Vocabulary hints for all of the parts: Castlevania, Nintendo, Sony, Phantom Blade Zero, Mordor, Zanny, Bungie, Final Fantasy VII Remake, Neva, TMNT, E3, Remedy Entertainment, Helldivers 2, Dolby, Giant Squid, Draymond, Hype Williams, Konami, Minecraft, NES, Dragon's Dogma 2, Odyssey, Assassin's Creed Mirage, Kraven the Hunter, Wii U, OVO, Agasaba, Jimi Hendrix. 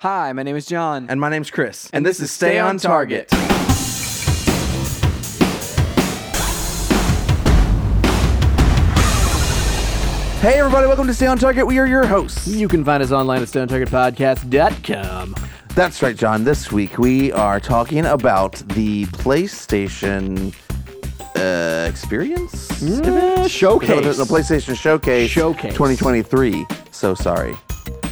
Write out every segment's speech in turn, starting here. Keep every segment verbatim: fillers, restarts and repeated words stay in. Hi, my name is John. And my name's Chris. And, and this, this is Stay, Stay on Target. Target. Hey everybody, welcome to Stay on Target. We are your hosts. You can find us online at stay on target podcast dot com. That's right, John. This week we are talking about the PlayStation uh, experience? Mm, showcase. The, the PlayStation Showcase, Showcase twenty twenty-three. So sorry.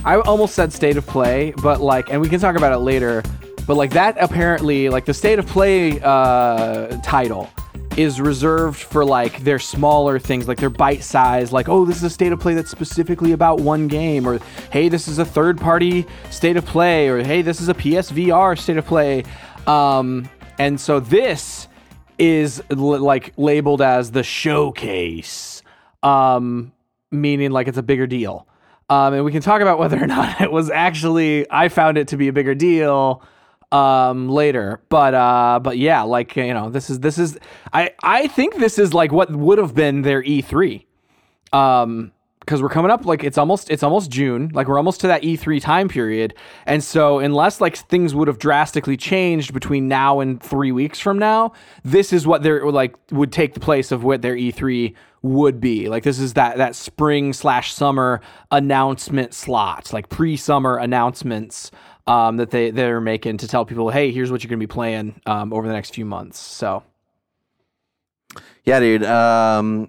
I almost said State of Play, but like, and we can talk about it later, but like that apparently, like the State of Play uh, title is reserved for like their smaller things, like their bite size, like, oh, this is a State of Play that's specifically about one game, or hey, this is a third party State of Play, or hey, this is a P S V R State of Play. Um, and so this is l- like labeled as the showcase, um, meaning like it's a bigger deal. Um, and we can talk about whether or not it was actually, I found it to be a bigger deal um, later. But uh, but yeah, like, you know, this is, this is I, I think this is like what would have been their E three. Um, because we're coming up, like, it's almost, it's almost June. Like, we're almost to that E three time period. And so unless, like, things would have drastically changed between now and three weeks from now, this is what they're, like, would take the place of what their E three would be. Like, this is that that spring slash summer announcement slots, like pre-summer announcements um, that they, they're making to tell people, hey, here's what you're going to be playing um, over the next few months. So. Yeah, dude. Um,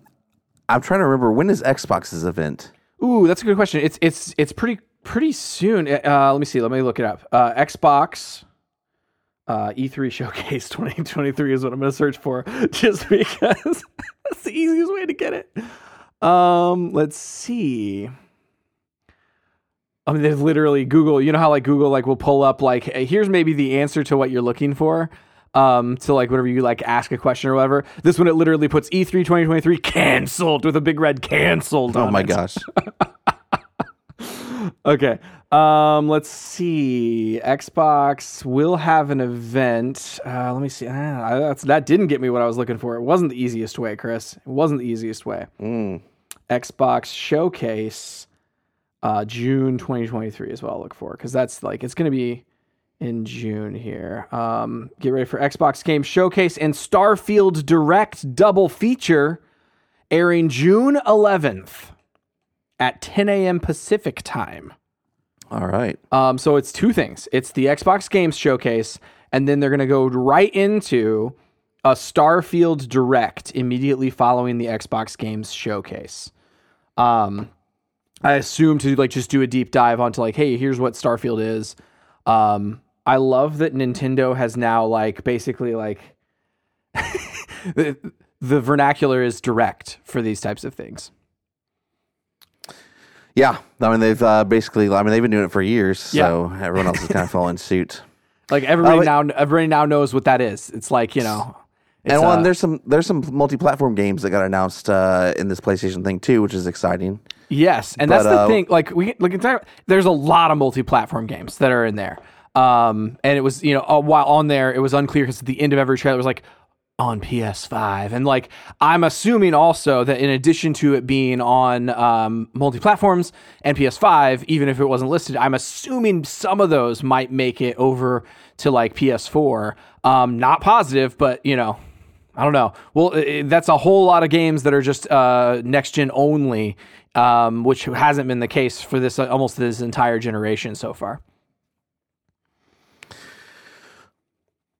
I'm trying to remember, when is Xbox's event? Ooh, that's a good question. It's it's it's pretty pretty soon. Uh, let me see. Let me look it up. Uh, Xbox uh, E three Showcase twenty twenty-three is what I'm going to search for, just because that's the easiest way to get it. Um, let's see. I mean, there's literally Google. You know how like Google like will pull up like, here's maybe the answer to what you're looking for. Um, to like whatever you like ask a question or whatever. This one, it literally puts E three twenty twenty-three canceled with a big red canceled on it. Oh my gosh. Okay. Um, let's see. Xbox will have an event. Uh, let me see. Ah, that's, that didn't get me what I was looking for. It wasn't the easiest way, Chris. It wasn't the easiest way. Mm. Xbox Showcase, uh, June twenty twenty-three is what I'll look for, because that's like, it's going to be in June here. Um, get ready for Xbox Game Showcase and Starfield Direct double feature airing June eleventh at ten a.m. Pacific time. All right. Um, so it's two things. It's the Xbox Games Showcase, and then they're going to go right into a Starfield Direct immediately following the Xbox Games Showcase. Um, I assume to like just do a deep dive onto like, hey, here's what Starfield is. Um, I love that Nintendo has now like basically like the, the vernacular is direct for these types of things. Yeah. I mean, they've uh, basically, I mean, they've been doing it for years, yeah. So everyone else is kind of following suit. Like everybody uh, now, everybody now knows what that is. It's like, you know, it's, and well, uh, there's some, there's some multi-platform games that got announced uh, in this PlayStation thing too, which is exciting. Yes, and but, that's the uh, thing. Like we, like there's a lot of multi-platform games that are in there. Um, and it was, you know, while on there, it was unclear because at the end of every trailer it was like on P S five, and like I'm assuming also that in addition to it being on um, multi-platforms and P S five, even if it wasn't listed, I'm assuming some of those might make it over to like P S four. Um, not positive, but you know. I don't know. Well, it, that's a whole lot of games that are just uh, next-gen only, um, which hasn't been the case for this uh, almost this entire generation so far.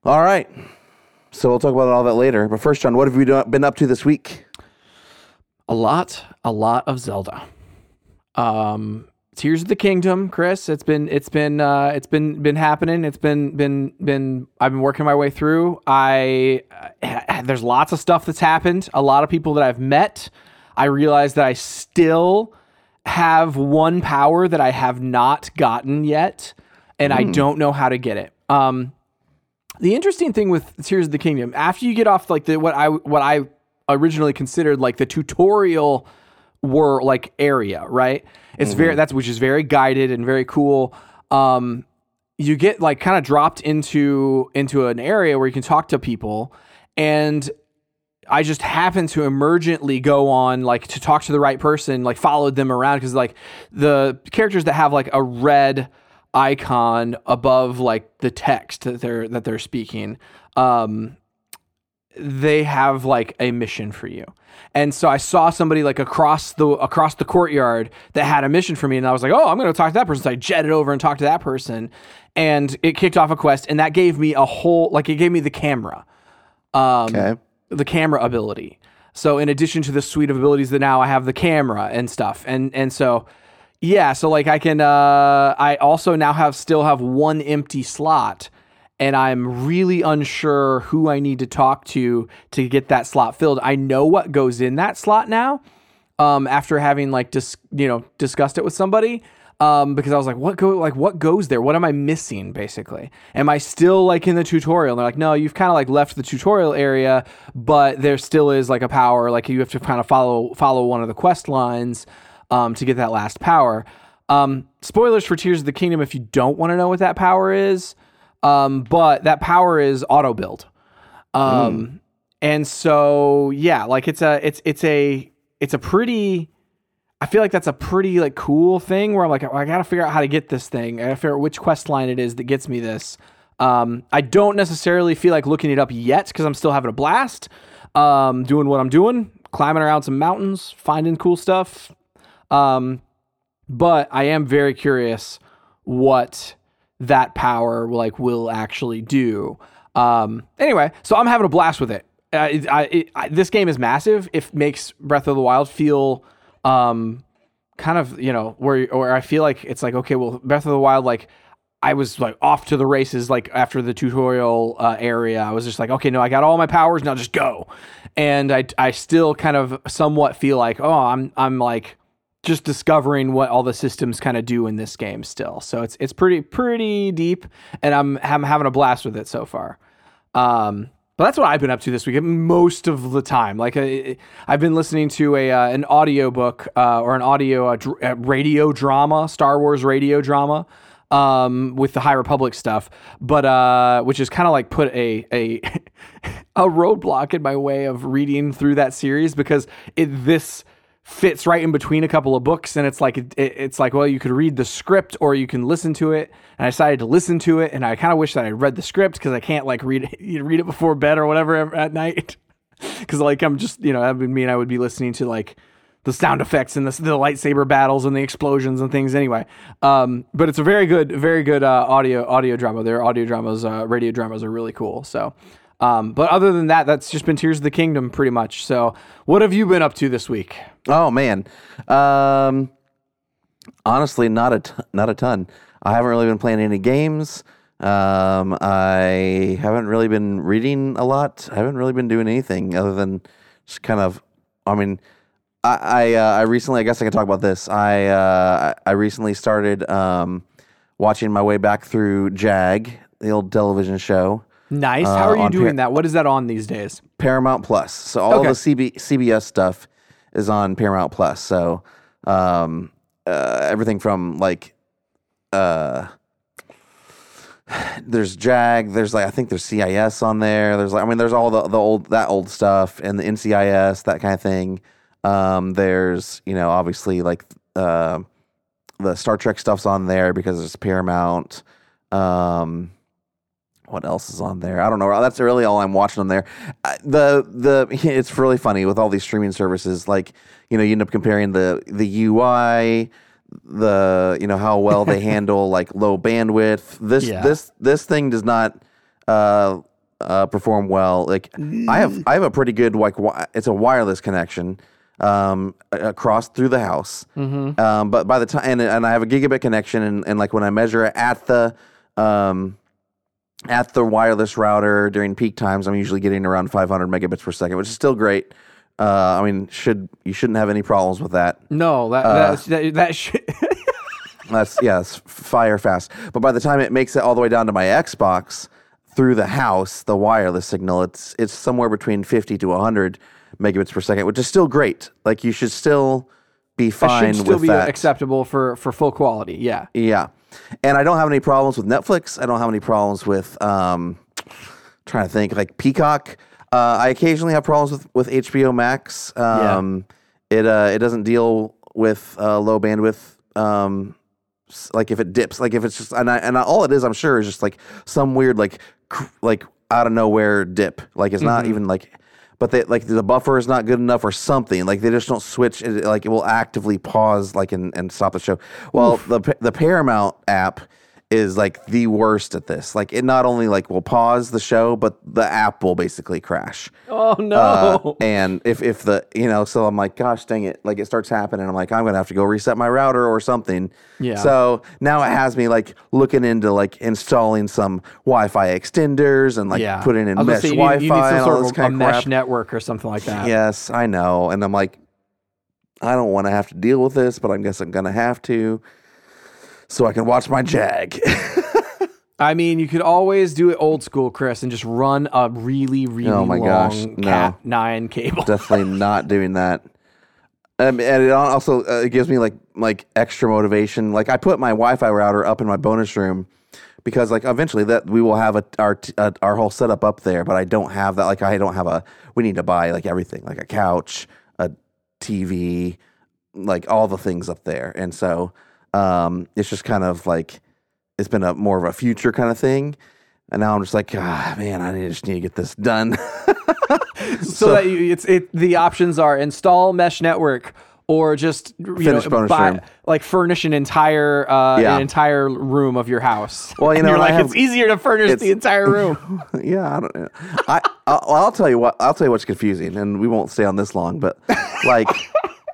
All right. So we'll talk about all that later. But first, John, what have we do- been up to this week? A lot, a lot of Zelda. Um, Tears of the Kingdom, Chris. It's been, it's been, uh, it's been, been happening. It's been, been, been. I've been working my way through. I uh, there's lots of stuff that's happened. A lot of people that I've met. I realized that I still have one power that I have not gotten yet, and mm. I don't know how to get it. Um, the interesting thing with Tears of the Kingdom, after you get off like the what I what I originally considered like the tutorial were like area, right? It's mm-hmm. very, that's, which is very guided and very cool. Um, you get like kind of dropped into, into an area where you can talk to people. And I just happened to emergently go on like to talk to the right person, like followed them around. Cause like the characters that have like a red, icon above like the text that they're that they're speaking, um, they have like a mission for you. And so I saw somebody like across the across the courtyard that had a mission for me, and I was like, oh, I'm going to talk to that person. So I jetted over and talked to that person, and it kicked off a quest, and that gave me a whole like it gave me the camera, um, okay. the camera ability. So in addition to the suite of abilities that now I have the camera and stuff, and and so. Yeah, so like I can, uh, I also now have still have one empty slot, and I'm really unsure who I need to talk to to get that slot filled. I know what goes in that slot now, um, after having like dis- you know discussed it with somebody, um, because I was like, what go like what goes there? What am I missing? Basically, am I still like in the tutorial? And they're like, no, you've kind of like left the tutorial area, but there still is like a power. Like you have to kind of follow follow one of the quest lines. Um, to get that last power. Um, spoilers for Tears of the Kingdom if you don't want to know what that power is. Um, but that power is auto build. Um, mm. And so yeah, like it's a it's it's a it's a pretty. I feel like that's a pretty like cool thing where I'm like, well, I gotta figure out how to get this thing. I gotta figure out which quest line it is that gets me this. Um, I don't necessarily feel like looking it up yet because I'm still having a blast, um, doing what I'm doing, climbing around some mountains, finding cool stuff. Um, but I am very curious what that power like will actually do. Um, anyway, so I'm having a blast with it. Uh, it, I, it I, this game is massive. It makes Breath of the Wild feel, um, kind of, you know, where, or I feel like it's like, okay, well, Breath of the Wild, like I was like off to the races, like after the tutorial uh, area, I was just like, okay, no, I got all my powers. Now just go. And I, I still kind of somewhat feel like, oh, I'm, I'm like, just discovering what all the systems kind of do in this game still. So it's it's pretty pretty deep, and I'm I'm having a blast with it so far. Um, but that's what I've been up to this week most of the time. Like I, I've been listening to a uh, an audiobook uh, or an audio uh, dr- uh, radio drama, Star Wars radio drama, um, with the High Republic stuff, but uh, which is kind of like put a a a roadblock in my way of reading through that series because it this. fits right in between a couple of books, and it's like it, it, it's like well, you could read the script or you can listen to it. And I decided to listen to it, and I kind of wish that I read the script because I can't like read it, you read it before bed or whatever at night. Because like I'm just you know that would mean I would be listening to like the sound effects and the, the lightsaber battles and the explosions and things anyway. Um, but it's a very good, very good uh, audio audio drama. Their audio dramas, uh, radio dramas are really cool. So. Um, but other than that, that's just been Tears of the Kingdom pretty much. So what have you been up to this week? Oh, man. Um, honestly, not a, t- not a ton. I haven't really been playing any games. Um, I haven't really been reading a lot. I haven't really been doing anything other than just kind of, I mean, I, I, uh, I recently, I guess I can talk about this. I, uh, I recently started, um, watching my way back through JAG, the old television show. Nice. How are you uh, doing par- that? What is that on these days? Paramount Plus. So all okay. of the C B- C B S stuff is on Paramount Plus. So um, uh, everything from like uh, there's JAG. There's like I think there's C I S on there. There's like I mean there's all the, the old that old stuff and the N C I S that kind of thing. Um, there's you know obviously like uh, the Star Trek stuff's on there because it's Paramount. Um, What else is on there? I don't know. That's really all I'm watching on there. The the it's really funny with all these streaming services. Like you know, you end up comparing the the U I, the you know how well they handle like low bandwidth. This yeah. this this thing does not uh, uh, perform well. Like I have I have a pretty good like wi- it's a wireless connection um, across through the house. Mm-hmm. Um, but by the time and, and I have a gigabit connection and, and like when I measure it at the um, at the wireless router during peak times, I'm usually getting around five hundred megabits per second, which is still great. Uh, I mean, should you shouldn't have any problems with that. No, that uh, that's, that, that should... that's, yeah, it's fire fast. But by the time it makes it all the way down to my Xbox through the house, the wireless signal, it's it's somewhere between fifty to one hundred megabits per second, which is still great. Like, you should still be fine should still with be that. Still be acceptable for, for full quality, yeah. Yeah. And I don't have any problems with Netflix. I don't have any problems with, um, trying to think, like Peacock. Uh, I occasionally have problems with, with H B O Max. Um, yeah. It uh, it doesn't deal with uh, low bandwidth um, like if it dips, like if it's just, and I, and I, all it is, I'm sure, is just like some weird, like, cr- like out of nowhere dip. Like it's mm-hmm. not even like, but they, like the buffer is not good enough or something. Like they just don't switch. It, like it will actively pause, like, and, and stop the show. Well, Oof. the the Paramount app is like the worst at this. Like it not only like will pause the show, but the app will basically crash. Oh no. Uh, and if, if the, you know, so I'm like, gosh, dang it. Like it starts happening. I'm like, I'm going to have to go reset my router or something. Yeah. So now it has me like looking into like installing some Wi-Fi extenders and like yeah. putting in mesh say, you Wi-Fi need, you need some and all this kind of crap. A mesh network or something like that. Yes, I know. And I'm like, I don't want to have to deal with this, but I guess I'm going to have to. So I can watch my Jag. I mean, you could always do it old school, Chris, and just run a really, really oh my long gosh, no. Cat nine cable. Definitely not doing that. Um, and it also uh, it gives me like like extra motivation. Like I put my Wi-Fi router up in my bonus room because like eventually that we will have a, our a, our whole setup up there. But I don't have that. Like I don't have a. We need to buy like everything, like a couch, a T V, like all the things up there, and so. Um, it's just kind of like, it's been a more of a future kind of thing. And now I'm just like, ah, man, I need, just need to get this done. so, so that you, it's, it, the options are install mesh network or just, you finish know, bonus buy, room. Like furnish an entire, uh, yeah. an entire room of your house. Well, you know, you're like, have, it's easier to furnish the entire room. yeah. I don't know. I, I'll, I'll tell you what, I'll tell you what's confusing, and we won't stay on this long, but like,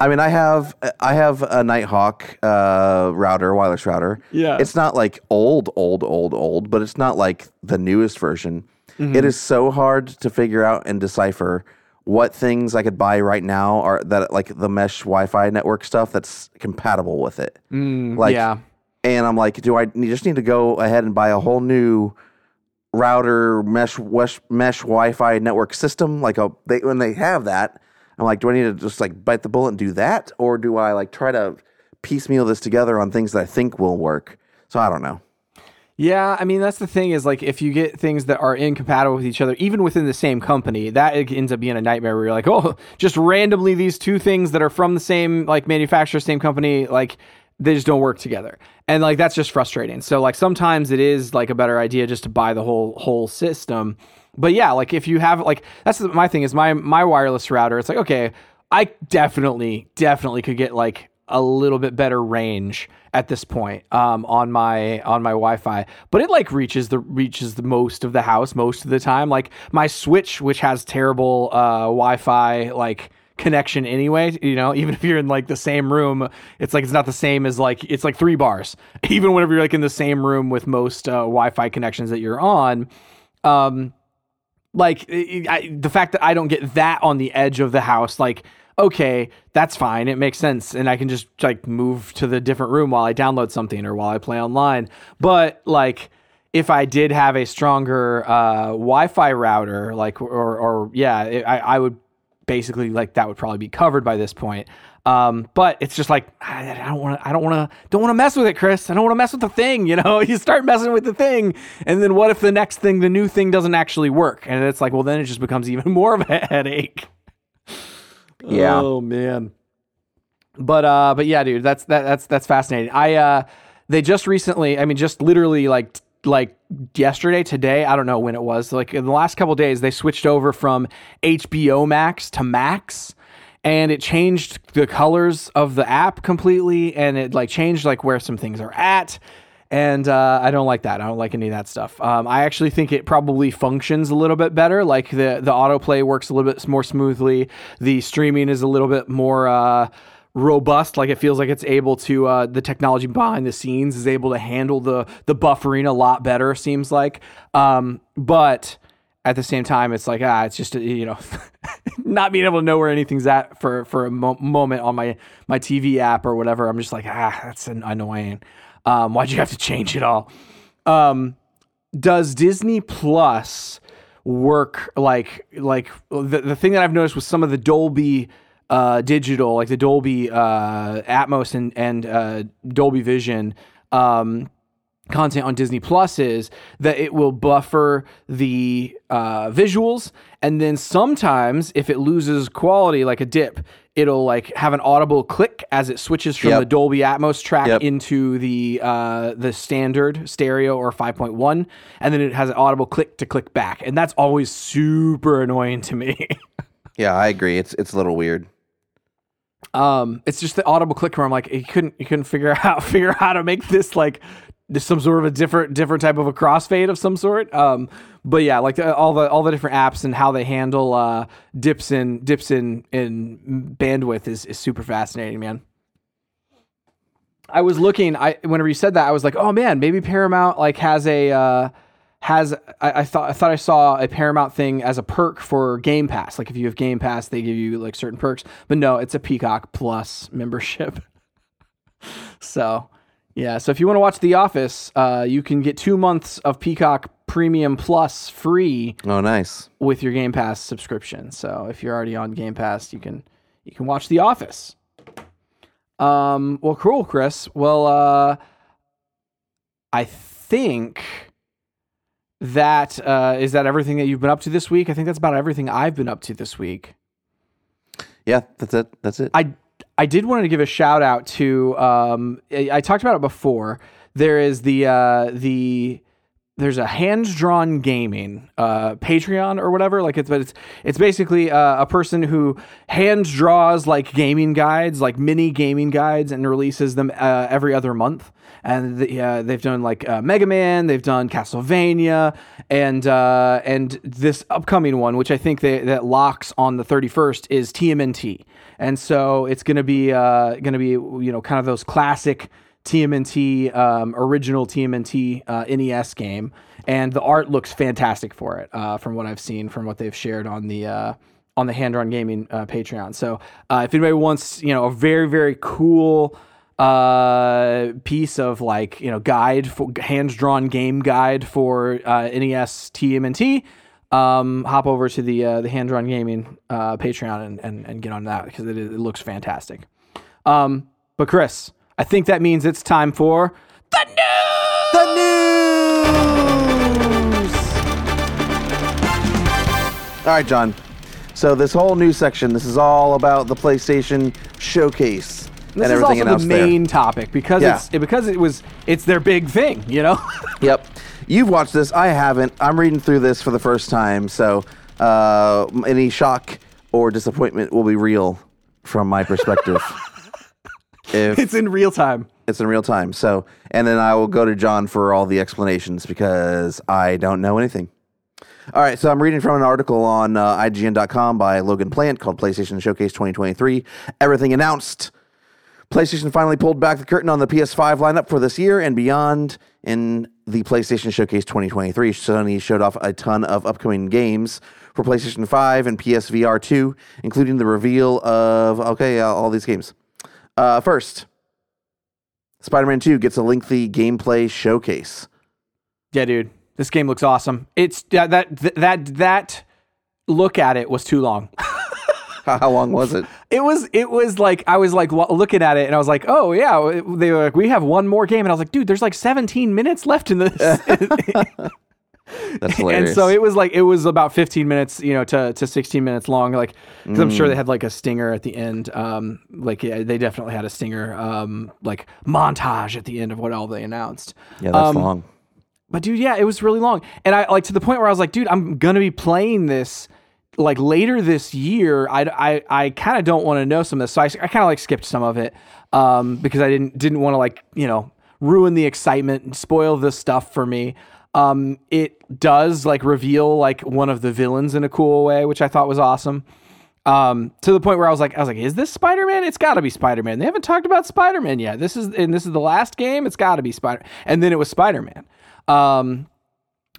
I mean, I have I have a Nighthawk uh, router, wireless router. Yeah, it's not like old, old, old, old, but it's not like the newest version. Mm-hmm. It is so hard to figure out and decipher what things I could buy right now are that like the mesh Wi-Fi network stuff that's compatible with it. Mm, like, yeah, and I'm like, do I just need to go ahead and buy a whole new router mesh mesh, mesh Wi-Fi network system? Like a they when they have that. I'm like, do I need to just like bite the bullet and do that? Or do I like try to piecemeal this together on things that I think will work? So I don't know. Yeah. I mean, that's the thing is like, if you get things that are incompatible with each other, even within the same company, that ends up being a nightmare where you're like, oh, just randomly these two things that are from the same like manufacturer, same company, like they just don't work together. And like, that's just frustrating. So like sometimes it is like a better idea just to buy the whole, whole system. But yeah, like if you have like, that's my thing is my, my wireless router. It's like, okay, I definitely, definitely could get like a little bit better range at this point, um, on my, on my Wi-Fi, but it like reaches the, reaches the most of the house most of the time. Like my Switch, which has terrible, uh, Wi-Fi, like connection anyway, you know, even if you're in like the same room, it's like, it's not the same as like, it's like three bars, even whenever you're like in the same room with most, uh, Wi-Fi connections that you're on. Um, Like I, the fact that I don't get that on the edge of the house, like, okay, that's fine. It makes sense. And I can just like move to the different room while I download something or while I play online. But like, if I did have a stronger uh, Wi-Fi router, like, or, or yeah, it, I, I would basically like, that would probably be covered by this point. Um, but it's just like, I don't want to, I don't want to, don't want to mess with it, Chris. I don't want to mess with the thing, you know, you start messing with the thing. And then what if the next thing, the new thing doesn't actually work? And it's like, well, then it just becomes even more of a headache. Yeah. Oh man. But, uh, but yeah, dude, that's, that, that's, that's fascinating. I, uh, they just recently, I mean, just literally like, like yesterday, today, I don't know when it was, like in the last couple of days, they switched over from H B O Max to Max. And it changed the colors of the app completely, and it like changed like where some things are at. And uh, I don't like that. I don't like any of that stuff. Um, I actually think it probably functions a little bit better. Like the the autoplay works a little bit more smoothly. The streaming is a little bit more uh, robust. Like it feels like it's able to uh, the technology behind the scenes is able to handle the the buffering a lot better. Seems like, um, but. At the same time, it's like, ah, it's just, you know, not being able to know where anything's at for, for a mo- moment on my, my T V app or whatever. I'm just like, ah, that's annoying. Um, why'd you have to change it all? Um, does Disney Plus work like, like the, the thing that I've noticed with some of the Dolby uh, digital, like the Dolby uh, Atmos and, and uh, Dolby Vision, um, content on Disney Plus is that it will buffer the uh, visuals, and then sometimes if it loses quality, like a dip, it'll like have an audible click as it switches from yep. the Dolby Atmos track yep. into the uh, the standard stereo or five point one, and then it has an audible click to click back, and that's always super annoying to me. Yeah, I agree. It's it's a little weird. Um, it's just the audible click where I'm like, you couldn't you couldn't figure out figure out how to make this like some sort of a different different type of a crossfade of some sort. Um, but yeah, like the, all the all the different apps and how they handle uh, dips in dips in, in bandwidth is, is super fascinating, man. I was looking. I whenever you said that, I was like, oh man, maybe Paramount like has a uh, has. I, I thought I thought I saw a Paramount thing as a perk for Game Pass. Like if you have Game Pass, they give you like certain perks. But no, it's a Peacock Plus membership. So. Yeah, so if you want to watch The Office, uh, you can get two months of Peacock Premium Plus free. Oh, nice! With your Game Pass subscription. So if you're already on Game Pass, you can you can watch The Office. Um, well, cool, Chris. Well, uh, I think that uh, is that everything that you've been up to this week. I think that's about everything I've been up to this week. Yeah, that's it. That's it. I. I did want to give a shout out to, um, I, I talked about it before. There is the, uh, the, there's a Hands-Drawn Gaming, uh, Patreon or whatever. Like it's, but it's, it's basically uh, a person who hands draws like gaming guides, like mini gaming guides, and releases them uh, every other month. And the, uh, they've done like uh, Mega Man, they've done Castlevania, and uh, and this upcoming one, which I think they, that locks on the thirty-first, is T M N T, and so it's gonna be uh, gonna be you know kind of those classic T M N T um, original T M N T uh, N E S game, and the art looks fantastic for it uh, from what I've seen, from what they've shared on the uh, on the Hand-Drawn Gaming uh, Patreon. So uh, if anybody wants you know a very very cool Uh, piece of like you know guide for hands-drawn game guide for uh, N E S T M N T, um, hop over to the uh, the Hand-Drawn Gaming uh, Patreon and, and and get on that because it, it looks fantastic. Um, but Chris, I think that means it's time for the news. The news. All right, John. So this whole news section, this is all about the PlayStation Showcase. This and is everything also the main there. topic because yeah. it's because it was it's their big thing, you know. Yep, you've watched this. I haven't. I'm reading through this for the first time, so uh, any shock or disappointment will be real from my perspective. if it's in real time. It's in real time. So, and then I will go to John for all the explanations because I don't know anything. All right, so I'm reading from an article on uh, I G N dot com by Logan Plant called PlayStation Showcase twenty twenty-three. Everything announced. PlayStation finally pulled back the curtain on the P S five lineup for this year and beyond. In the PlayStation Showcase twenty twenty-three, Sony showed off a ton of upcoming games for PlayStation five and P S V R two, including the reveal of, okay, uh, all these games. Uh, first, Spider-Man two gets a lengthy gameplay showcase. Yeah, dude. This game looks awesome. It's uh, that, th- that, that look at it was too long. How long was it? It was, it was like, I was like looking at it and I was like, oh yeah, they were like, we have one more game. And I was like, dude, there's like seventeen minutes left in this. That's hilarious. And so it was like, it was about fifteen minutes, you know, to, to sixteen minutes long. Like, cause mm. I'm sure they had like a stinger at the end. Um, like yeah, they definitely had a stinger, um, like montage at the end of what all they announced. Yeah. That's um, long. But dude, yeah, it was really long. And I like to the point where I was like, dude, I'm going to be playing this like later this year. I, I, I kind of don't want to know some of this. So I, I kind of like skipped some of it um, because I didn't, didn't want to like, you know, ruin the excitement and spoil this stuff for me. Um, it does like reveal like one of the villains in a cool way, which I thought was awesome. Um, to the point where I was like, I was like, is this Spider-Man? It's gotta be Spider-Man. They haven't talked about Spider-Man yet. This is, and this is the last game. It's gotta be Spider. And then it was Spider-Man. Um,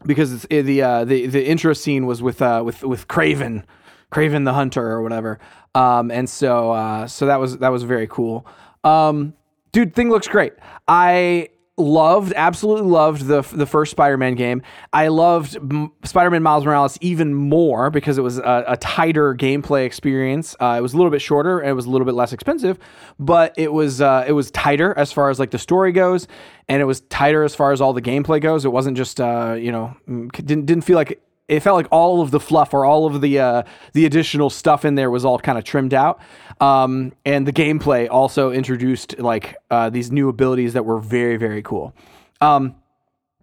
Because it's, the uh, the the intro scene was with uh, with with Kraven, Kraven the Hunter or whatever, um, and so uh, so that was that was very cool, um, dude. Thing looks great. I loved, absolutely loved the the first Spider-Man game. I loved M- Spider-Man Miles Morales even more because it was a, a tighter gameplay experience. Uh, it was a little bit shorter and it was a little bit less expensive, but it was uh, it was tighter as far as like the story goes. And it was tighter as far as all the gameplay goes. It wasn't just, uh, you know, didn't didn't feel like it felt like all of the fluff or all of the uh, the additional stuff in there was all kind of trimmed out. Um, and the gameplay also introduced like uh, these new abilities that were very, very cool. Um,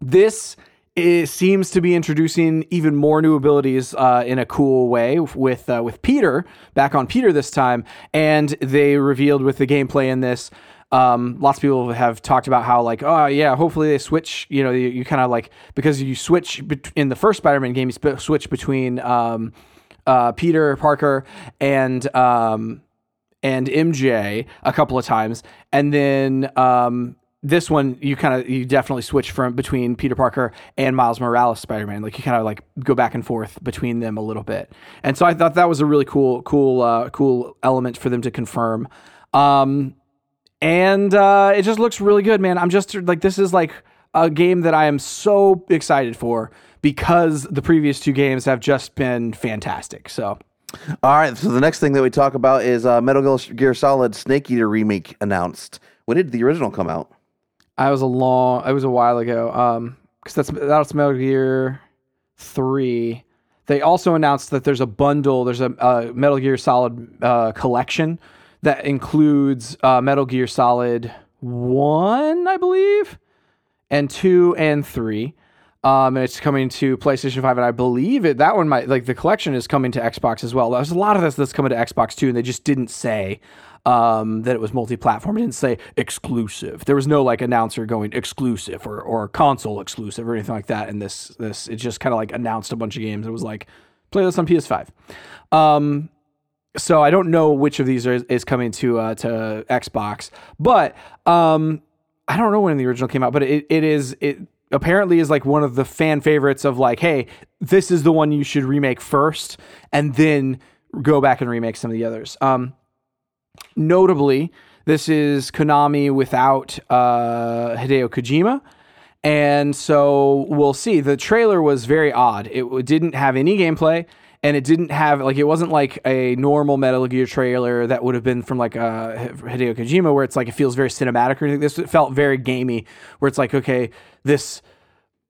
this is, seems to be introducing even more new abilities uh, in a cool way with uh, with Peter, back on Peter this time. And they revealed with the gameplay in this, Um, lots of people have talked about how like, oh yeah, hopefully they switch, you know, you, you kind of like, because you switch bet- in the first Spider-Man game, you sp- switch between, um, uh, Peter Parker and, um, and M J a couple of times. And then, um, this one, you kind of, you definitely switch from between Peter Parker and Miles Morales Spider-Man. Like you kind of like go back and forth between them a little bit. And so I thought that was a really cool, cool, uh, cool element for them to confirm. Um, And uh, it just looks really good, man. I'm just like, this is like a game that I am so excited for because the previous two games have just been fantastic. So, all right. So the next thing that we talk about is uh, Metal Gear Solid Snake Eater remake announced. When did the original come out? I was a long. It was a while ago. Um, because that's that's Metal Gear three. They also announced that there's a bundle. There's a uh, Metal Gear Solid uh, collection. That includes uh, Metal Gear Solid one, I believe, and two and three. Um, and it's coming to PlayStation five, and I believe it. That one might, like, the collection is coming to Xbox as well. There's a lot of this that's coming to Xbox too, and they just didn't say um, that it was multi-platform. It didn't say exclusive. There was no like announcer going exclusive or or console exclusive or anything like that. And this this it just kind of like announced a bunch of games. It was like, play this on P S five. Um, So I don't know which of these are, is coming to uh, to Xbox, but um, I don't know when the original came out. But it, it is it apparently is like one of the fan favorites of like, hey, this is the one you should remake first, and then go back and remake some of the others. Um, notably, this is Konami without uh, Hideo Kojima. And so we'll see. The trailer was very odd. It didn't have any gameplay. And it didn't have, like, it wasn't like a normal Metal Gear trailer that would have been from, like, uh, Hideo Kojima, where it's, like, it feels very cinematic or anything. This felt very gamey, where it's like, okay, this,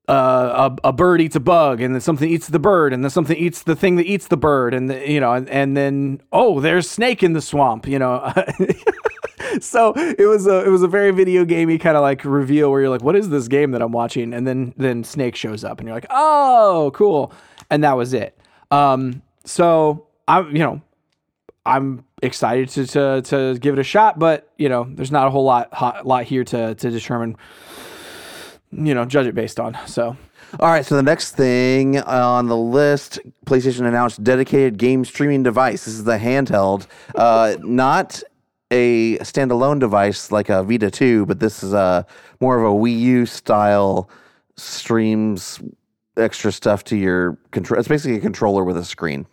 uh, a, a bird eats a bug, and then something eats the bird, and then something eats the thing that eats the bird, and, the, you know, and, and then, oh, there's snake in the swamp, you know. So it was a it was a very video gamey kind of like reveal where you're like, what is this game that I'm watching? And then then Snake shows up, and you're like, oh, cool. And that was it. Um, so I'm, you know, I'm excited to, to, to give it a shot, but you know, there's not a whole lot, hot, lot here to, to determine, you know, judge it based on. So, all right. So the next thing on the list, PlayStation announced dedicated game streaming device. This is the handheld, uh, not a standalone device like a Vita two, but this is a more of a Wii U style streams extra stuff to your control. It's basically a controller with a screen.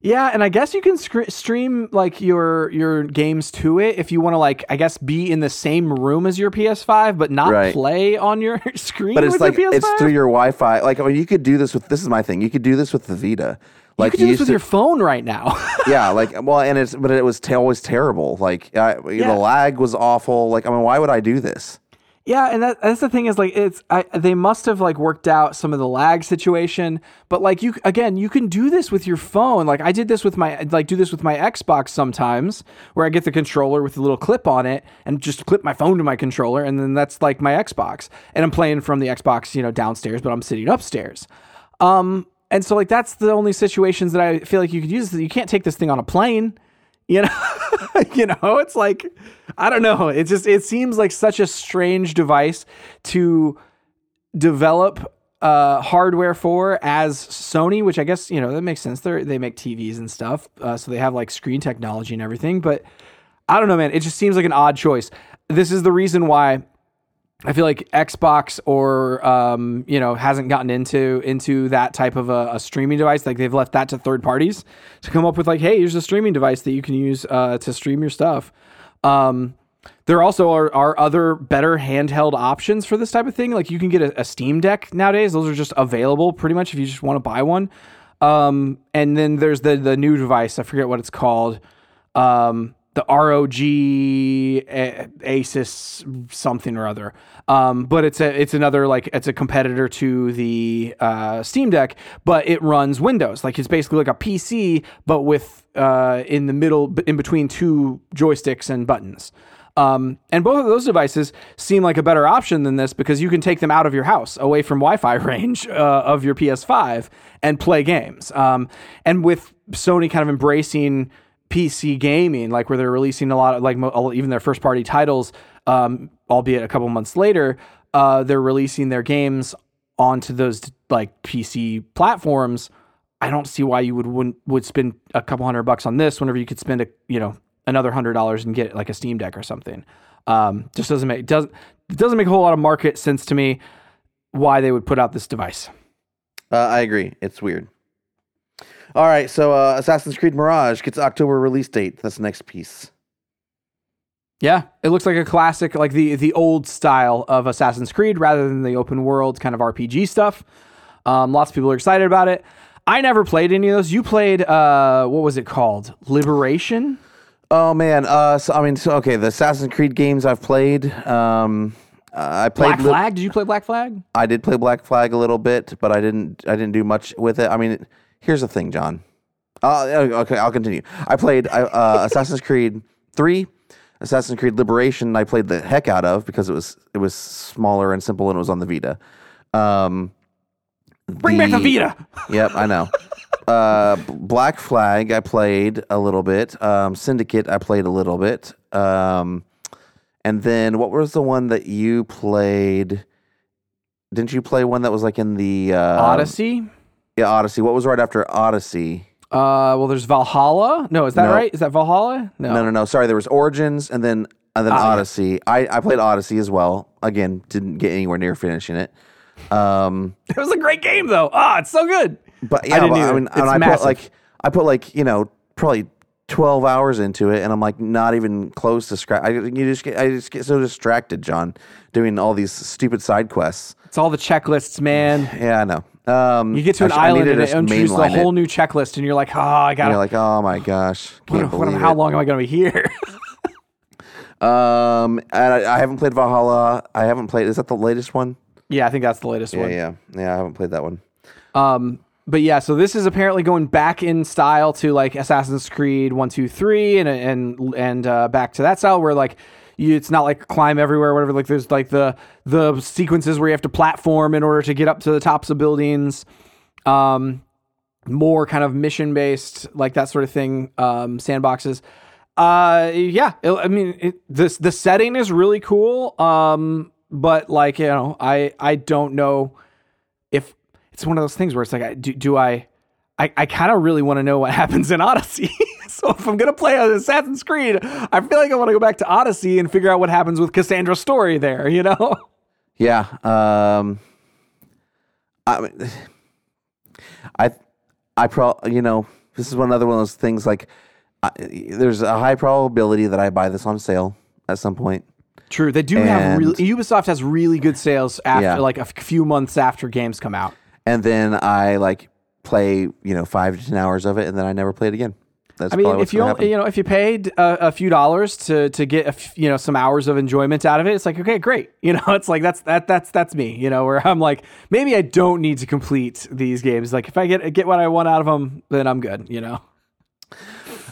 Yeah, and I guess you can sc- stream like your your games to it if you want to, like, I guess be in the same room as your P S five, but not right. play on your screen. But it's with like your P S five? It's through your Wi-Fi. Like, I mean, you could do this with. This is my thing. You could do this with the Vita. Like, you could do you this with to, your phone right now. Yeah, like well, and it's but it was t- always terrible. Like I, yeah. the lag was awful. Like I mean, why would I do this? Yeah, and that, that's the thing is like it's I, they must have like worked out some of the lag situation, but like you again you can do this with your phone. Like I did this with my like do this with my Xbox sometimes, where I get the controller with a little clip on it and just clip my phone to my controller, and then that's like my Xbox, and I'm playing from the Xbox, you know, downstairs, but I'm sitting upstairs. Um, and so like that's the only situations that I feel like you could use. You can't take this thing on a plane. You know, you know, it's like, I don't know. It just, it seems like such a strange device to develop uh, hardware for as Sony, which I guess, you know, that makes sense. They they make T Vs and stuff. Uh, so they have like screen technology and everything, but I don't know, man. It just seems like an odd choice. This is the reason why I feel like Xbox or, um, you know, hasn't gotten into into that type of a, a streaming device. Like they've left that to third parties to come up with like, hey, here's a streaming device that you can use uh, to stream your stuff. Um, there also are, are other better handheld options for this type of thing. Like you can get a, a Steam Deck nowadays. Those are just available pretty much if you just want to buy one. Um, and then there's the the new device. I forget what it's called. Um, the ROG a- Asus something or other. Um, but it's a, it's another, like, it's a competitor to the uh, Steam Deck, but it runs Windows. Like, it's basically like a P C, but with uh, in the middle, in between two joysticks and buttons. Um, and both of those devices seem like a better option than this because you can take them out of your house, away from Wi-Fi range uh, of your P S five, and play games. Um, and with Sony kind of embracing P C gaming, like where they're releasing a lot of, like, mo- even their first party titles, um, albeit a couple months later, uh, they're releasing their games onto those, like, P C platforms. I don't see why you would wouldn't, would spend a couple hundred bucks on this whenever you could spend a you know another hundred dollars and get like a Steam Deck or something. Um, just doesn't make doesn't it doesn't make a whole lot of market sense to me why they would put out this device. Uh, I agree. It's weird. All right, so uh, Assassin's Creed Mirage gets October release date. That's the next piece. Yeah, it looks like a classic, like the the old style of Assassin's Creed rather than the open world kind of R P G stuff. Um, lots of people are excited about it. I never played any of those. You played, uh, what was it called? Liberation? Oh, man. Uh, so, I mean, so, okay, the Assassin's Creed games I've played... Um... Uh, I played Black Flag. Li- did you play Black Flag? I did play Black Flag a little bit, but I didn't. I didn't do much with it. I mean, here's the thing, John. Uh, okay, I'll continue. I played uh, Assassin's Creed three, Assassin's Creed Liberation. I played the heck out of because it was it was smaller and simple, and it was on the Vita. Um, Bring the, back the Vita. Yep, I know. uh, Black Flag, I played a little bit. Um, Syndicate, I played a little bit. Um, And then what was the one that you played? Didn't you play one that was like in the... Uh, Odyssey? Yeah, Odyssey. What was right after Odyssey? Uh, well, there's Valhalla. No, is that no. right? Is that Valhalla? No. no, no, no. Sorry, there was Origins and then and then uh, Odyssey. I, I played Odyssey as well. Again, didn't get anywhere near finishing it. Um, it was a great game, though. Ah, oh, it's so good. But yeah, I, didn't but, I mean, it's I massive. Put like, I put like, you know, probably... twelve hours into it, and I'm like not even close to scratch. I you just get, I just get so distracted, John, doing all these stupid side quests. It's all the checklists, man. Yeah, I know. Um, you get to an I island and it introduces a whole it. new checklist, and you're like, oh, I got. You're like, oh my gosh, can't what, what, how it. long am I going to be here? um, and I, I haven't played Valhalla. I haven't played. Is that the latest one? Yeah, I think that's the latest yeah, one. Yeah, yeah, I haven't played that one. Um. But yeah, so this is apparently going back in style to like Assassin's Creed one, two, three and and and uh, back to that style where like you, it's not like climb everywhere or whatever. Like there's like the the sequences where you have to platform in order to get up to the tops of buildings. Um, more kind of mission based, like that sort of thing. Um, sandboxes. Uh, yeah, it, I mean it, this the setting is really cool. Um, but like you know, I I don't know if. It's one of those things where it's like, do, do I, I, I kind of really want to know what happens in Odyssey. So if I'm going to play Assassin's Creed, I feel like I want to go back to Odyssey and figure out what happens with Cassandra's story there, you know? Yeah. Um, I, I, I probably, you know, this is one other one of those things like I, there's a high probability that I buy this on sale at some point. True. They do and, have really, Ubisoft has really good sales after yeah. like a few months after games come out. And then I like play, you know, five to ten hours of it, and then I never play it again. That's I mean, if you only, you know, if you paid a, a few dollars to to get a f- you know some hours of enjoyment out of it, it's like okay, great. You know, it's like that's that that's that's me. You know, where I'm like maybe I don't need to complete these games. Like if I get get what I want out of them, then I'm good. You know.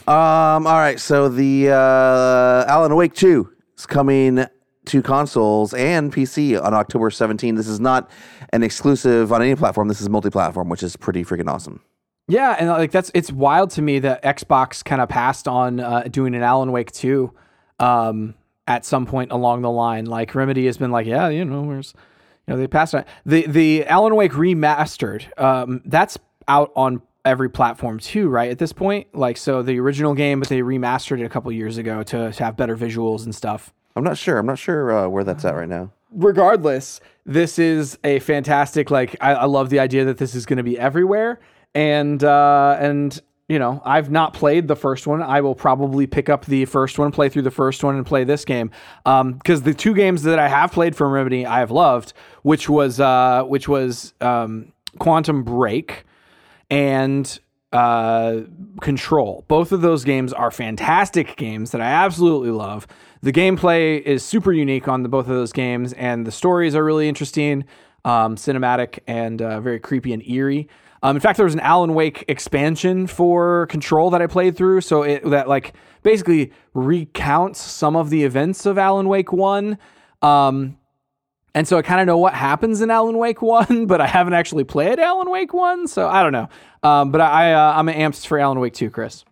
Um. All right. So the uh, Alan Wake two is coming to consoles and P C on October seventeenth. This is not an exclusive on any platform. This is multi-platform, which is pretty freaking awesome. Yeah, and like that's it's wild to me that Xbox kind of passed on uh, doing an Alan Wake two um, at some point along the line. Like Remedy has been like, yeah, you know, where's you know they passed on the the Alan Wake remastered. Um, that's out on every platform too, right? At this point, like so the original game, but they remastered it a couple years ago to, to have better visuals and stuff. I'm not sure. I'm not sure uh, where that's at right now. Regardless, this is a fantastic, like, I, I love the idea that this is going to be everywhere. And, uh, and you know, I've not played the first one. I will probably pick up the first one, play through the first one, and play this game. Um, because the two games that I have played from Remedy, I have loved, which was, uh, which was um, Quantum Break and uh, Control. Both of those games are fantastic games that I absolutely love. The gameplay is super unique on the, both of those games, and the stories are really interesting, um, cinematic, and uh, very creepy and eerie. Um, in fact, there was an Alan Wake expansion for Control that I played through, so it, that like basically recounts some of the events of Alan Wake one. Um, and so I kind of know what happens in Alan Wake one, but I haven't actually played Alan Wake one, so I don't know. Um, but I, uh, I'm amped for Alan Wake two, Chris.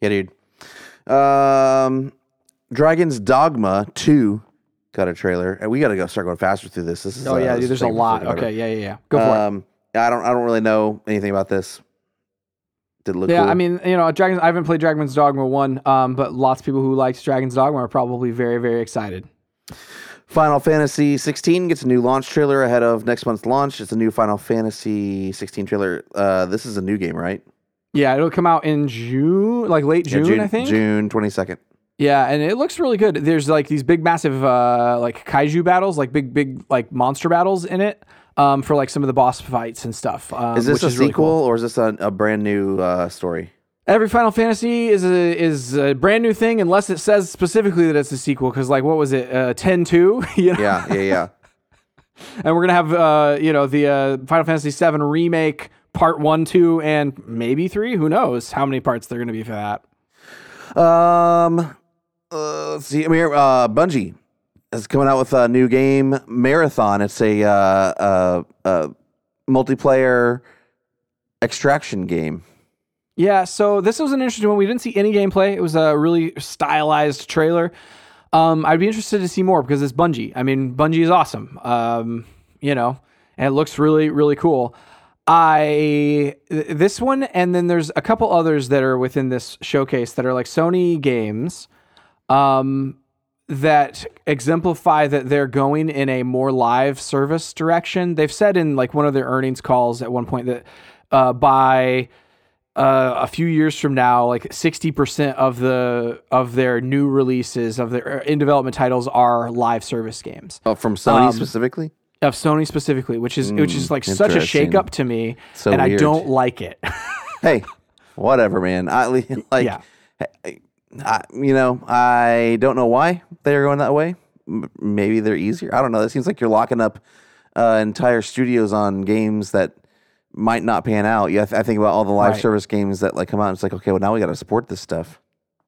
Yeah, dude. Um, Dragon's Dogma two got a trailer, and we got to go start going faster through this. This is oh uh, yeah, dude, there's a lot. Okay, yeah, yeah, yeah. Go for um, it. I don't I don't really know anything about this. Did it look Yeah, cool? I mean, you know, Dragon's I haven't played Dragon's Dogma one, um, but lots of people who liked Dragon's Dogma are probably very, very excited. Final Fantasy sixteen gets a new launch trailer ahead of next month's launch. It's a new Final Fantasy sixteen trailer. Uh, this is a new game, right? Yeah, it'll come out in June, like late June, yeah, June I think. June twenty-second. Yeah, and it looks really good. There's like these big, massive, uh, like kaiju battles, like big, big, like monster battles in it. Um, for like some of the boss fights and stuff. Um, is this a sequel really cool. or is this a, a brand new uh, story? Every Final Fantasy is a, is a brand new thing unless it says specifically that it's a sequel. Because like, what was it? Uh, ten two? You know? Yeah, yeah, yeah. And we're going to have, uh, you know, the uh, Final Fantasy seven Remake part one, two, and maybe three. Who knows how many parts they're going to be for that. Um, uh, let's see. I mean, uh, Bungie. It's coming out with a new game, Marathon. It's a uh, uh, uh, multiplayer extraction game. Yeah, so this was an interesting one. We didn't see any gameplay. It was a really stylized trailer. Um, I'd be interested to see more because it's Bungie. I mean, Bungie is awesome, um, you know, and it looks really, really cool. I this one, and then there's a couple others that are within this showcase that are like Sony games. Um that exemplify that they're going in a more live service direction. They've said in like one of their earnings calls at one point that uh, by uh, a few years from now, like sixty percent of the of their new releases of their in development titles are live service games. Oh, from Sony um, specifically? Of Sony specifically, which is mm, which is like such a shakeup to me, so and weird. I don't like it. Hey, whatever, man. I like. Yeah. I, I, you know, I don't know why they're going that way. M- maybe they're easier. I don't know. It seems like you're locking up uh, entire studios on games that might not pan out. Yeah, I, th- I think about all the live right. service games that like come out. And it's like, okay, well now we got to support this stuff.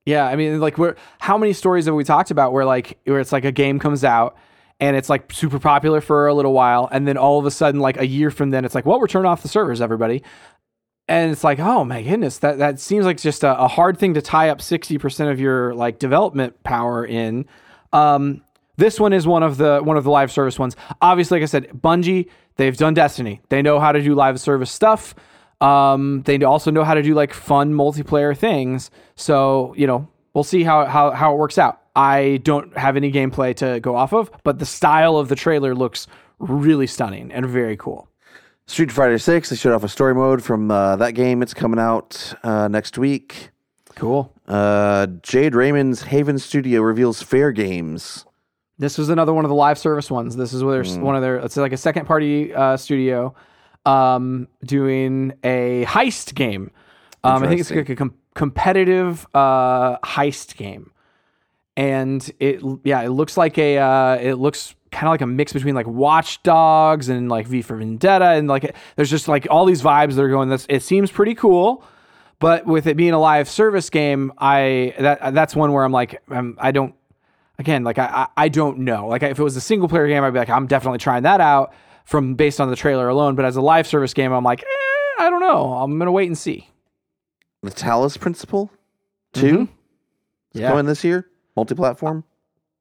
Yeah, I mean, like, we're how many stories have we talked about where like where it's like a game comes out and it's like super popular for a little while, and then all of a sudden, like a year from then, it's like, well, we're turning off the servers, everybody. And it's like, oh my goodness, that, that seems like just a, a hard thing to tie up sixty percent of your like development power in. Um, this one is one of the one of the live service ones. Obviously, like I said, Bungie, they've done Destiny. They know how to do live service stuff. Um, they also know how to do like fun multiplayer things. So, you know, we'll see how how how it works out. I don't have any gameplay to go off of, but the style of the trailer looks really stunning and very cool. Street Fighter six, they showed off a story mode from uh, that game. It's coming out uh, next week. Cool. Uh, Jade Raymond's Haven Studio reveals Fair Games. This was another one of the live service ones. This is where mm. one of their, it's like a second party uh, studio um, doing a heist game. Um, I think it's like a com- competitive uh, heist game. And it, yeah, it looks like a, uh, it looks kind of like a mix between like Watch Dogs and like V for Vendetta. And like, there's just like all these vibes that are going this. It seems pretty cool, but with it being a live service game, I, that that's one where I'm like, I'm, I don't, again, like I, I don't know. Like if it was a single player game, I'd be like, I'm definitely trying that out from based on the trailer alone. But as a live service game, I'm like, eh, I don't know. I'm going to wait and see. The Talos Principle two. Mm-hmm. Yeah. Coming this year. Multi-platform.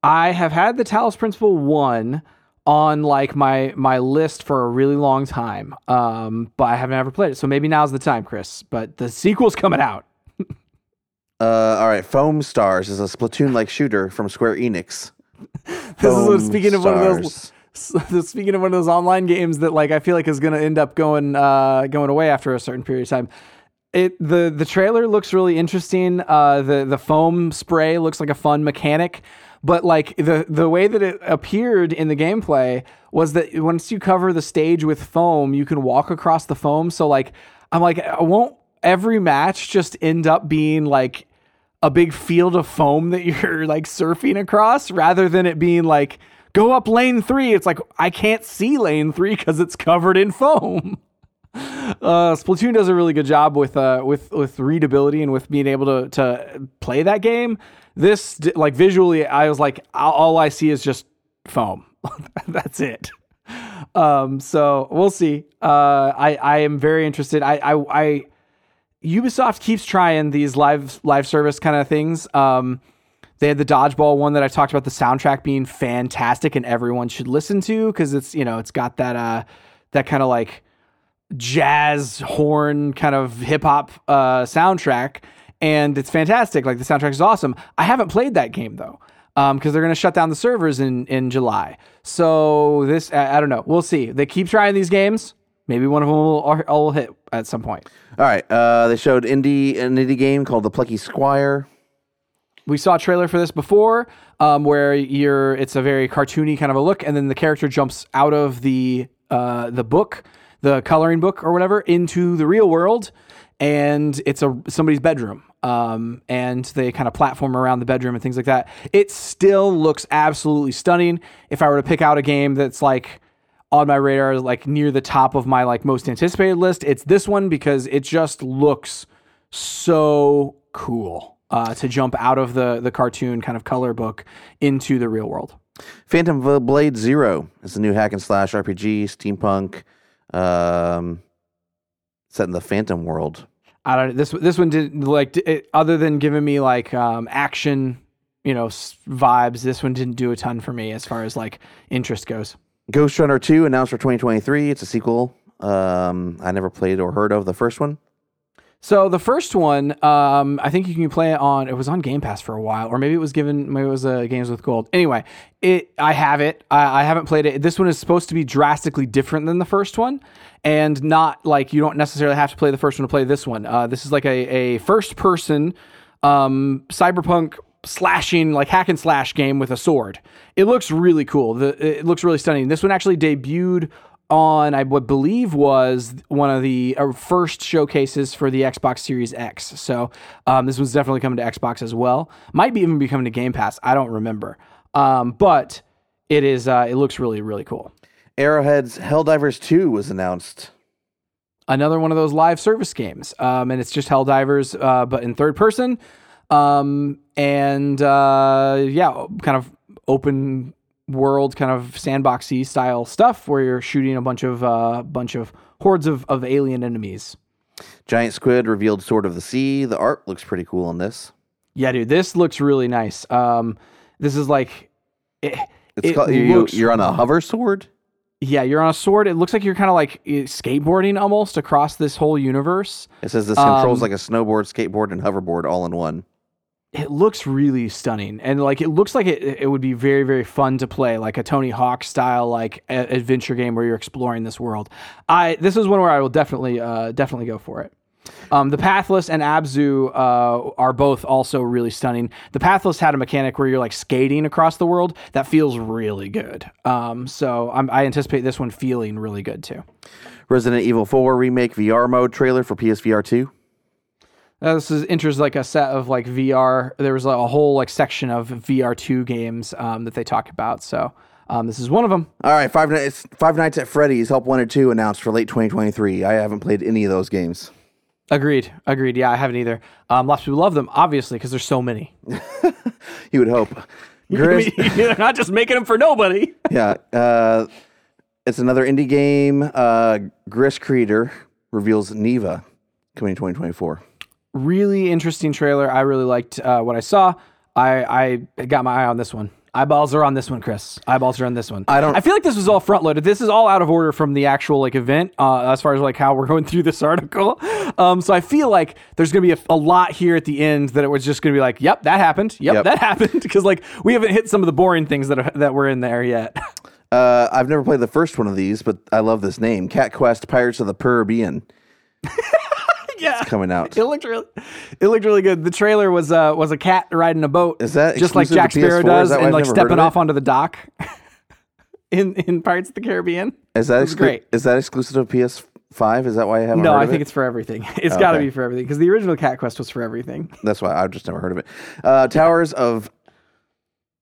I have had the Talos Principle one on like my my list for a really long time, um, but I haven't ever played it. So maybe now's the time, Chris. But the sequel's coming out. uh, all right, Foam Stars is a Splatoon-like shooter from Square Enix. This is what, speaking of Stars. one of those. Speaking of one of those online games that like I feel like is going to end up going uh, going away after a certain period of time. It the the trailer looks really interesting. Uh, the the foam spray looks like a fun mechanic. But like the, the way that it appeared in the gameplay was that once you cover the stage with foam, you can walk across the foam. So like, I'm like, I won't, every match just end up being like a big field of foam that you're like surfing across, rather than it being like, go up lane three. It's like, I can't see lane three because it's covered in foam. Uh, Splatoon does a really good job with uh, with with readability and with being able to to play that game. This, like, visually, I was like, all I see is just foam. That's it. Um, so we'll see. Uh, I I am very interested. I I, I Ubisoft keeps trying these live live service kind of things. Um, they had the dodgeball one that I talked about, the soundtrack being fantastic and everyone should listen to because it's, you know, it's got that uh that kind of like jazz horn kind of hip hop uh, soundtrack, and it's fantastic. Like, the soundtrack is awesome. I haven't played that game though, um, because they're going to shut down the servers in, in July. So this, I, I don't know. We'll see. They keep trying these games. Maybe one of them will, will hit at some point. All right. Uh, they showed indie an indie game called The Plucky Squire. We saw a trailer for this before, um, where you're, it's a very cartoony kind of a look, and then the character jumps out of the uh, the book, the coloring book or whatever, into the real world, and it's a somebody's bedroom, um, and they kind of platform around the bedroom and things like that. It still looks absolutely stunning. If I were to pick out a game that's like on my radar, like near the top of my like most anticipated list, it's this one because it just looks so cool uh, to jump out of the the cartoon kind of color book into the real world. Phantom Blade Zero is a new hack and slash R P G, steampunk, Um, set in the Phantom world. I don't. This this one didn't like. It, other than giving me like um action, you know, s- vibes. This one didn't do a ton for me as far as like interest goes. Ghost Runner two announced for twenty twenty-three. It's a sequel. Um, I never played or heard of the first one. So the first one, um, I think you can play it on. It was on Game Pass for a while, or maybe it was given. Maybe it was uh, Games with Gold. Anyway, it. I have it. I, I haven't played it. This one is supposed to be drastically different than the first one, and not like you don't necessarily have to play the first one to play this one. Uh, this is like a a first person um, cyberpunk slashing, like hack and slash game with a sword. It looks really cool. The, it looks really stunning. This one actually debuted on, I would believe, was one of the first showcases for the Xbox Series X. So um, this one's definitely coming to Xbox as well. Might be even be coming to Game Pass. I don't remember. Um, but it is. Uh, it looks really, really cool. Arrowhead's Helldivers two was announced. Another one of those live service games. Um, and it's just Helldivers, uh, but in third person. Um, and uh, yeah, kind of open world, kind of sandboxy style stuff where you're shooting a bunch of uh bunch of hordes of, of alien enemies. Giant Squid revealed Sword of the Sea. The art looks pretty cool on this. Yeah, dude, this looks really nice. Um, this is like it, it's it called, you, you're on a hover sword. Yeah, you're on a sword. It looks like you're kind of like skateboarding almost across this whole universe. It says this um, controls like a snowboard, skateboard, and hoverboard all in one. It looks really stunning, and like it looks like it, it would be very, very fun to play, like a Tony Hawk style like a- adventure game where you're exploring this world. I this is one where I will definitely uh, definitely go for it. Um, the Pathless and Abzu uh, are both also really stunning. The Pathless had a mechanic where you're like skating across the world that feels really good. Um, so I'm, I anticipate this one feeling really good too. Resident Evil four Remake V R mode trailer for P S V R two. Uh, this is enters like a set of like V R. There was like a whole like section of V R two games um, that they talk about. So um, this is one of them. All right, Five Nights Five Nights at Freddy's Help Wanted two announced for late twenty twenty-three. I haven't played any of those games. Agreed. Agreed. Yeah, I haven't either. Um, lots of people love them, obviously, because there's so many. You would hope. Gris- I mean, you're not just making them for nobody. Yeah. Uh, it's another indie game. Uh, Gris creator reveals Neva coming in twenty twenty-four. Really interesting trailer. I really liked uh, what I saw. I, I got my eye on this one. Eyeballs are on this one, Chris. Eyeballs are on this one. I don't. I feel like this was all front loaded. This is all out of order from the actual like event uh, as far as like how we're going through this article. Um, so I feel like there's gonna be a, a lot here at the end that it was just gonna be like, yep, that happened. Yep, yep. that happened because like we haven't hit some of the boring things that are, that were in there yet. uh, I've never played the first one of these, but I love this name: Cat Quest, Pirates of the Caribbean. Yeah, it's coming out. It looked really, it looked really good. The trailer was uh was a cat riding a boat. Is that just like Jack Sparrow does, and I've like stepping off onto the dock in in Pirates of the Caribbean? Is that exclu- great? Is that exclusive to P S five? Is that why I haven't no, heard of it? No, I think it's for everything. It's oh, got to okay. be for everything, because the original Cat Quest was for everything. That's why I've just never heard of it. Uh, Towers of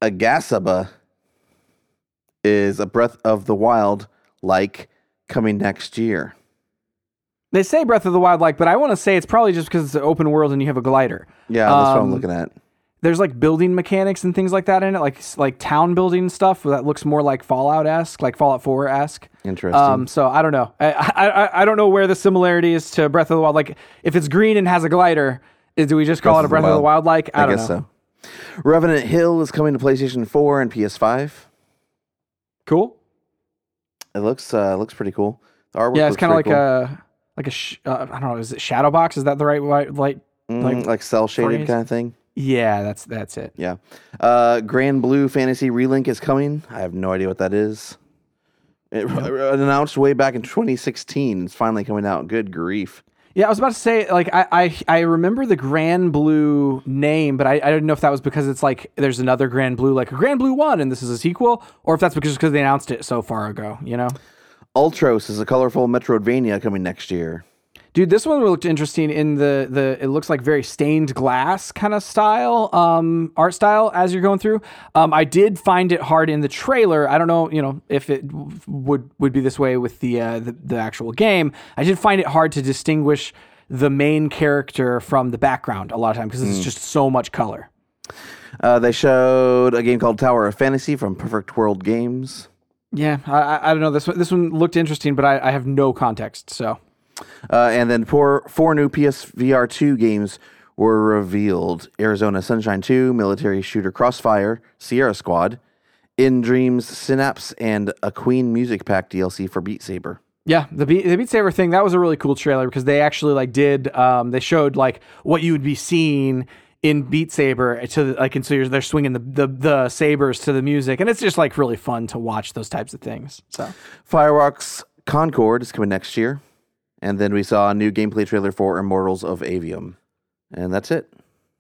Agasaba is a Breath of the Wild-like coming next year. They say Breath of the Wild-like, but I want to say it's probably just because it's an open world and you have a glider. Yeah, um, that's what I'm looking at. There's like building mechanics and things like that in it, like like town building stuff that looks more like Fallout-esque, like Fallout four-esque. Interesting. Um, so I don't know. I, I I don't know where the similarity is to Breath of the Wild. Like if it's green and has a glider, is, do we just call Breath it a Breath of the Wild-like? I, I don't guess know. so. Revenant Hill is coming to PlayStation four and P S five. Cool. It looks uh, looks pretty cool. The artwork yeah, it's kind of like cool. a like a sh- uh, I don't know. Is it Shadowbox? Is that the right light? Like, mm, like, like cell shaded kind of thing. Yeah, that's that's it. Yeah. Uh, Grand Blue Fantasy Relink is coming. I have no idea what that is. It no. announced way back in twenty sixteen. It's finally coming out. Good grief. Yeah, I was about to say, like, I I, I remember the Grand Blue name, but I, I didn't know if that was because it's like there's another Grand Blue, like a Grand Blue one, and this is a sequel, or if that's because because they announced it so far ago, you know? Ultros is a colorful Metroidvania coming next year. Dude, this one looked interesting in the, the it looks like very stained glass kind of style, um, art style as you're going through. Um, I did find it hard in the trailer. I don't know, you know, if it would would be this way with the, uh, the the actual game. I did find it hard to distinguish the main character from the background a lot of time because it's mm. just so much color. Uh, they showed a game called Tower of Fantasy from Perfect World Games. Yeah, I, I don't know. This one, this one looked interesting, but I, I have no context, so... Uh, and then four, four new P S V R two games were revealed. Arizona Sunshine two, Military Shooter Crossfire, Sierra Squad, In Dreams Synapse, and a Queen Music Pack D L C for Beat Saber. Yeah, the Beat, the Beat Saber thing, that was a really cool trailer because they actually like did, um, they showed like what you would be seeing in Beat Saber, to the, like, and so you're, they're swinging the, the the sabers to the music, and it's just like really fun to watch those types of things. So, Firewalks Concord is coming next year. And then we saw a new gameplay trailer for Immortals of Avium. And that's it.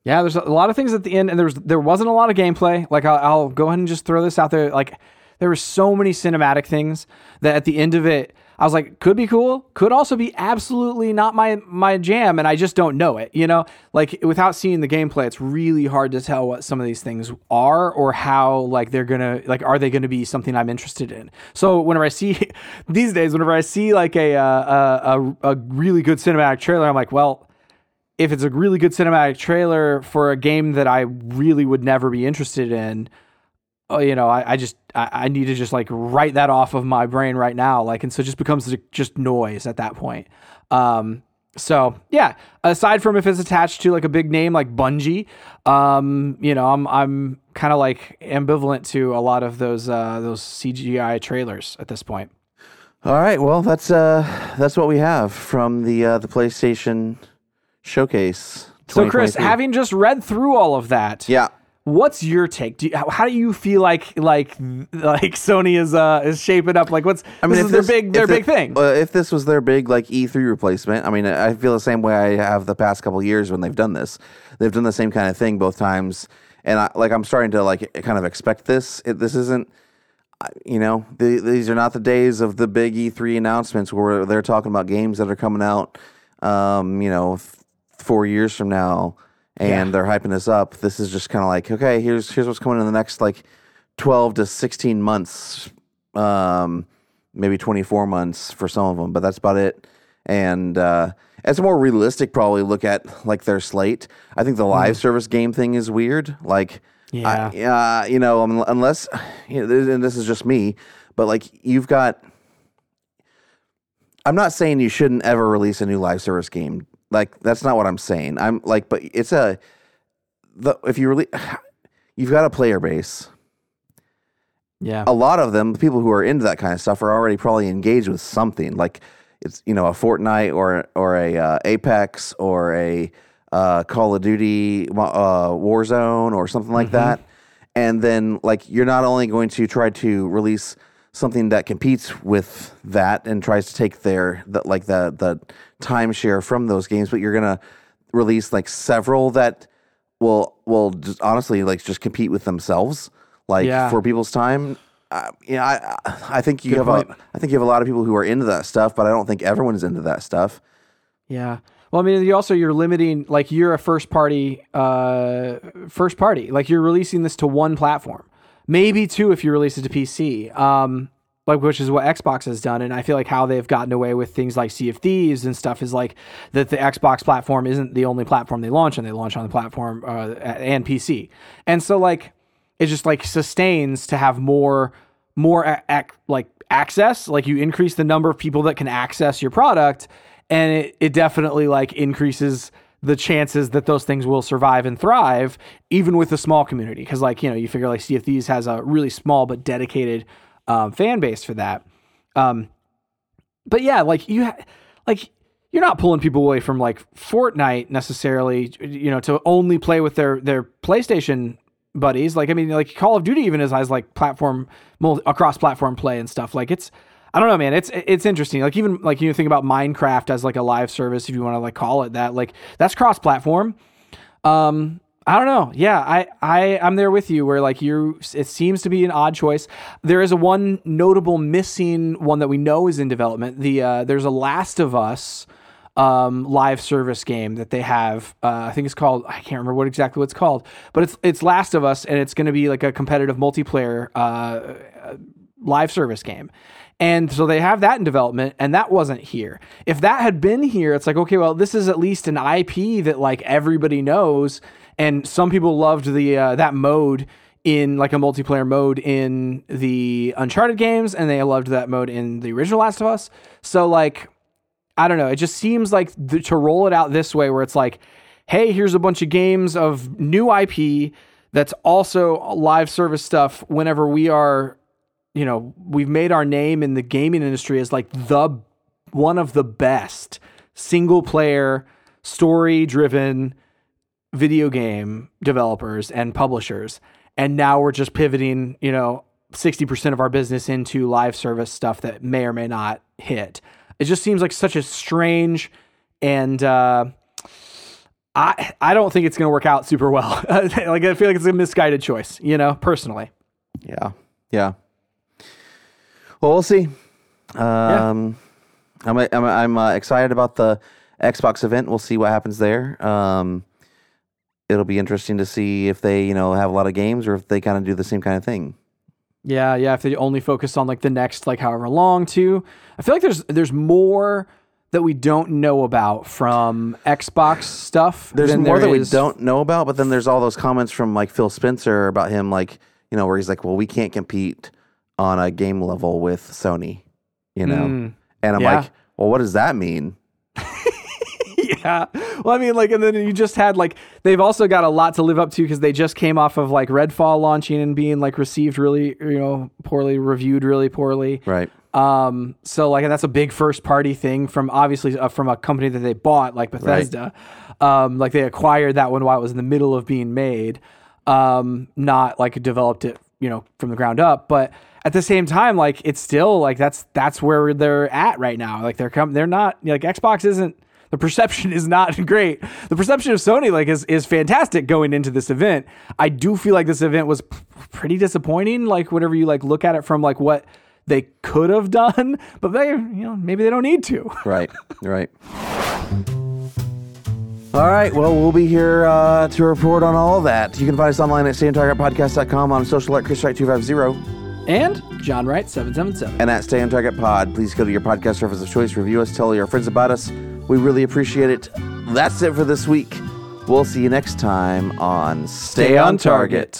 Yeah, there's a lot of things at the end, and there was, there wasn't a lot of gameplay. Like, I'll, I'll go ahead and just throw this out there. Like, there were so many cinematic things that at the end of it, I was like, could be cool, could also be absolutely not my my jam, and I just don't know it, you know? Like, without seeing the gameplay, it's really hard to tell what some of these things are or how, like, they're gonna, like, are they gonna be something I'm interested in? So whenever I see, these days, whenever I see, like, a uh, a, a really good cinematic trailer, I'm like, well, if it's a really good cinematic trailer for a game that I really would never be interested in, oh, you know, I, I just, I, I need to just like write that off of my brain right now. Like, and so it just becomes just noise at that point. Um, so yeah, aside from if it's attached to like a big name, like Bungie, um, you know, I'm, I'm kind of like ambivalent to a lot of those, uh, those C G I trailers at this point. All right. Well, that's, uh, that's what we have from the, uh, the PlayStation Showcase. So Chris, having just read through all of that. Yeah. What's your take? Do you, how do you feel like like like Sony is uh is shaping up? Like, what's I mean, this is this, their big their big it, thing? Uh, if this was their big like E three replacement, I mean, I feel the same way I have the past couple of years when they've done this. They've done the same kind of thing both times, and I, like I'm starting to like kind of expect this. It, this isn't, you know, the, these are not the days of the big E three announcements where they're talking about games that are coming out, um, you know, f- four years from now. And yeah. They're hyping us up. This is just kind of like, okay, here's here's what's coming in the next like twelve to sixteen months, um, maybe twenty four months for some of them, but that's about it. And uh, it's a more realistic, probably look at like their slate. I think the live mm. service game thing is weird. Like, yeah, I, uh, you know, um, unless, you know, and this is just me, but like you've got. I'm not saying you shouldn't ever release a new live service game. Like, that's not what I'm saying. I'm like, but it's a, the, if you really, you've got a player base. Yeah. A lot of them, the people who are into that kind of stuff are already probably engaged with something like it's, you know, a Fortnite or, or a uh, Apex or a uh, Call of Duty uh, Warzone or something like mm-hmm. that. And then like, you're not only going to try to release something that competes with that and tries to take their the, like the the timeshare from those games, but you're gonna release like several that will will just honestly like just compete with themselves, like yeah. for people's time. Uh, you know, I I think you Good have point. a, I think you have a lot of people who are into that stuff, but I don't think everyone is into that stuff. Yeah. Well, I mean, you also you're limiting, like you're a first party, uh, first party, like you're releasing this to one platform, maybe two if you release it to P C, um, like which is what Xbox has done, and I feel like how they've gotten away with things like Sea of Thieves and stuff is like that the Xbox platform isn't the only platform they launch, and they launch on the platform uh, and P C, and so like. It just like sustains to have more, more ac- ac- like access. Like you increase the number of people that can access your product, and it, it definitely like increases the chances that those things will survive and thrive, even with a small community. Because like you know, you figure like Sea of Thieves has a really small but dedicated um, fan base for that. Um, but yeah, like you, ha- like. You're not pulling people away from like Fortnite necessarily, you know, to only play with their their PlayStation buddies. Like, I mean, like Call of Duty even has like platform, multi, across platform play and stuff. Like it's, I don't know, man, it's, it's interesting. Like even like, you know, think about Minecraft as like a live service, if you want to like call it that, like that's cross platform. Um, I don't know. Yeah. I, I, I'm there with you where like you, it seems to be an odd choice. There is a one notable missing one that we know is in development. The, uh, there's a Last of Us, um, live service game that they have, uh, I think it's called, I can't remember what exactly what it's called, but it's, it's Last of Us, and it's going to be like a competitive multiplayer, uh, live service game. And so they have that in development, and that wasn't here. If that had been here, it's like, okay, well, this is at least an I P that like everybody knows. And some people loved the, uh, that mode in like a multiplayer mode in the Uncharted games. And they loved that mode in the original Last of Us. So like, I don't know. It just seems like the, to roll it out this way where it's like, hey, here's a bunch of games of new I P that's also live service stuff whenever we are, you know, we've made our name in the gaming industry as like the one of the best single player story driven video game developers and publishers. And now we're just pivoting, you know, sixty percent of our business into live service stuff that may or may not hit. It just seems like such a strange, and uh, I I don't think it's going to work out super well. Like I feel like it's a misguided choice, you know, personally. Yeah, yeah. Well, we'll see. Um, yeah. I'm I'm I'm uh, excited about the Xbox event. We'll see what happens there. Um, it'll be interesting to see if they you know have a lot of games or if they kind of do the same kind of thing. Yeah, yeah. If they only focus on like the next, like however long to, I feel like there's there's more that we don't know about from Xbox stuff. There's than more there that is... we don't know about, but then there's all those comments from like Phil Spencer about him, like you know, where he's like, "Well, we can't compete on a game level with Sony," you know, mm, and I'm yeah. like, "Well, what does that mean?" Yeah. Well, I mean, like, and then you just had like, they've also got a lot to live up to because they just came off of like Redfall launching and being like received really, you know, poorly, reviewed really poorly. Right. Um. So like, and that's a big first party thing from obviously uh, from a company that they bought, like Bethesda. Right. Um. Like they acquired that one while it was in the middle of being made. Um. Not like developed it, you know, from the ground up, but at the same time, like it's still like that's that's where they're at right now. Like they're com- they're not like Xbox isn't. The perception is not great. The perception of Sony like is, is fantastic going into this event. I do feel like this event was p- pretty disappointing. Like whenever you like look at it from like what they could have done, but they, you know, maybe they don't need to. Right. Right. All right. Well, we'll be here uh, to report on all of that. You can find us online at stay on target podcast dot com, on social at Chris Wright two fifty. And John Wright seven seven seven. And at Stay on Target Pod. Please go to your podcast service of choice, review us, tell your friends about us. We really appreciate it. That's it for this week. We'll see you next time on Stay on Target.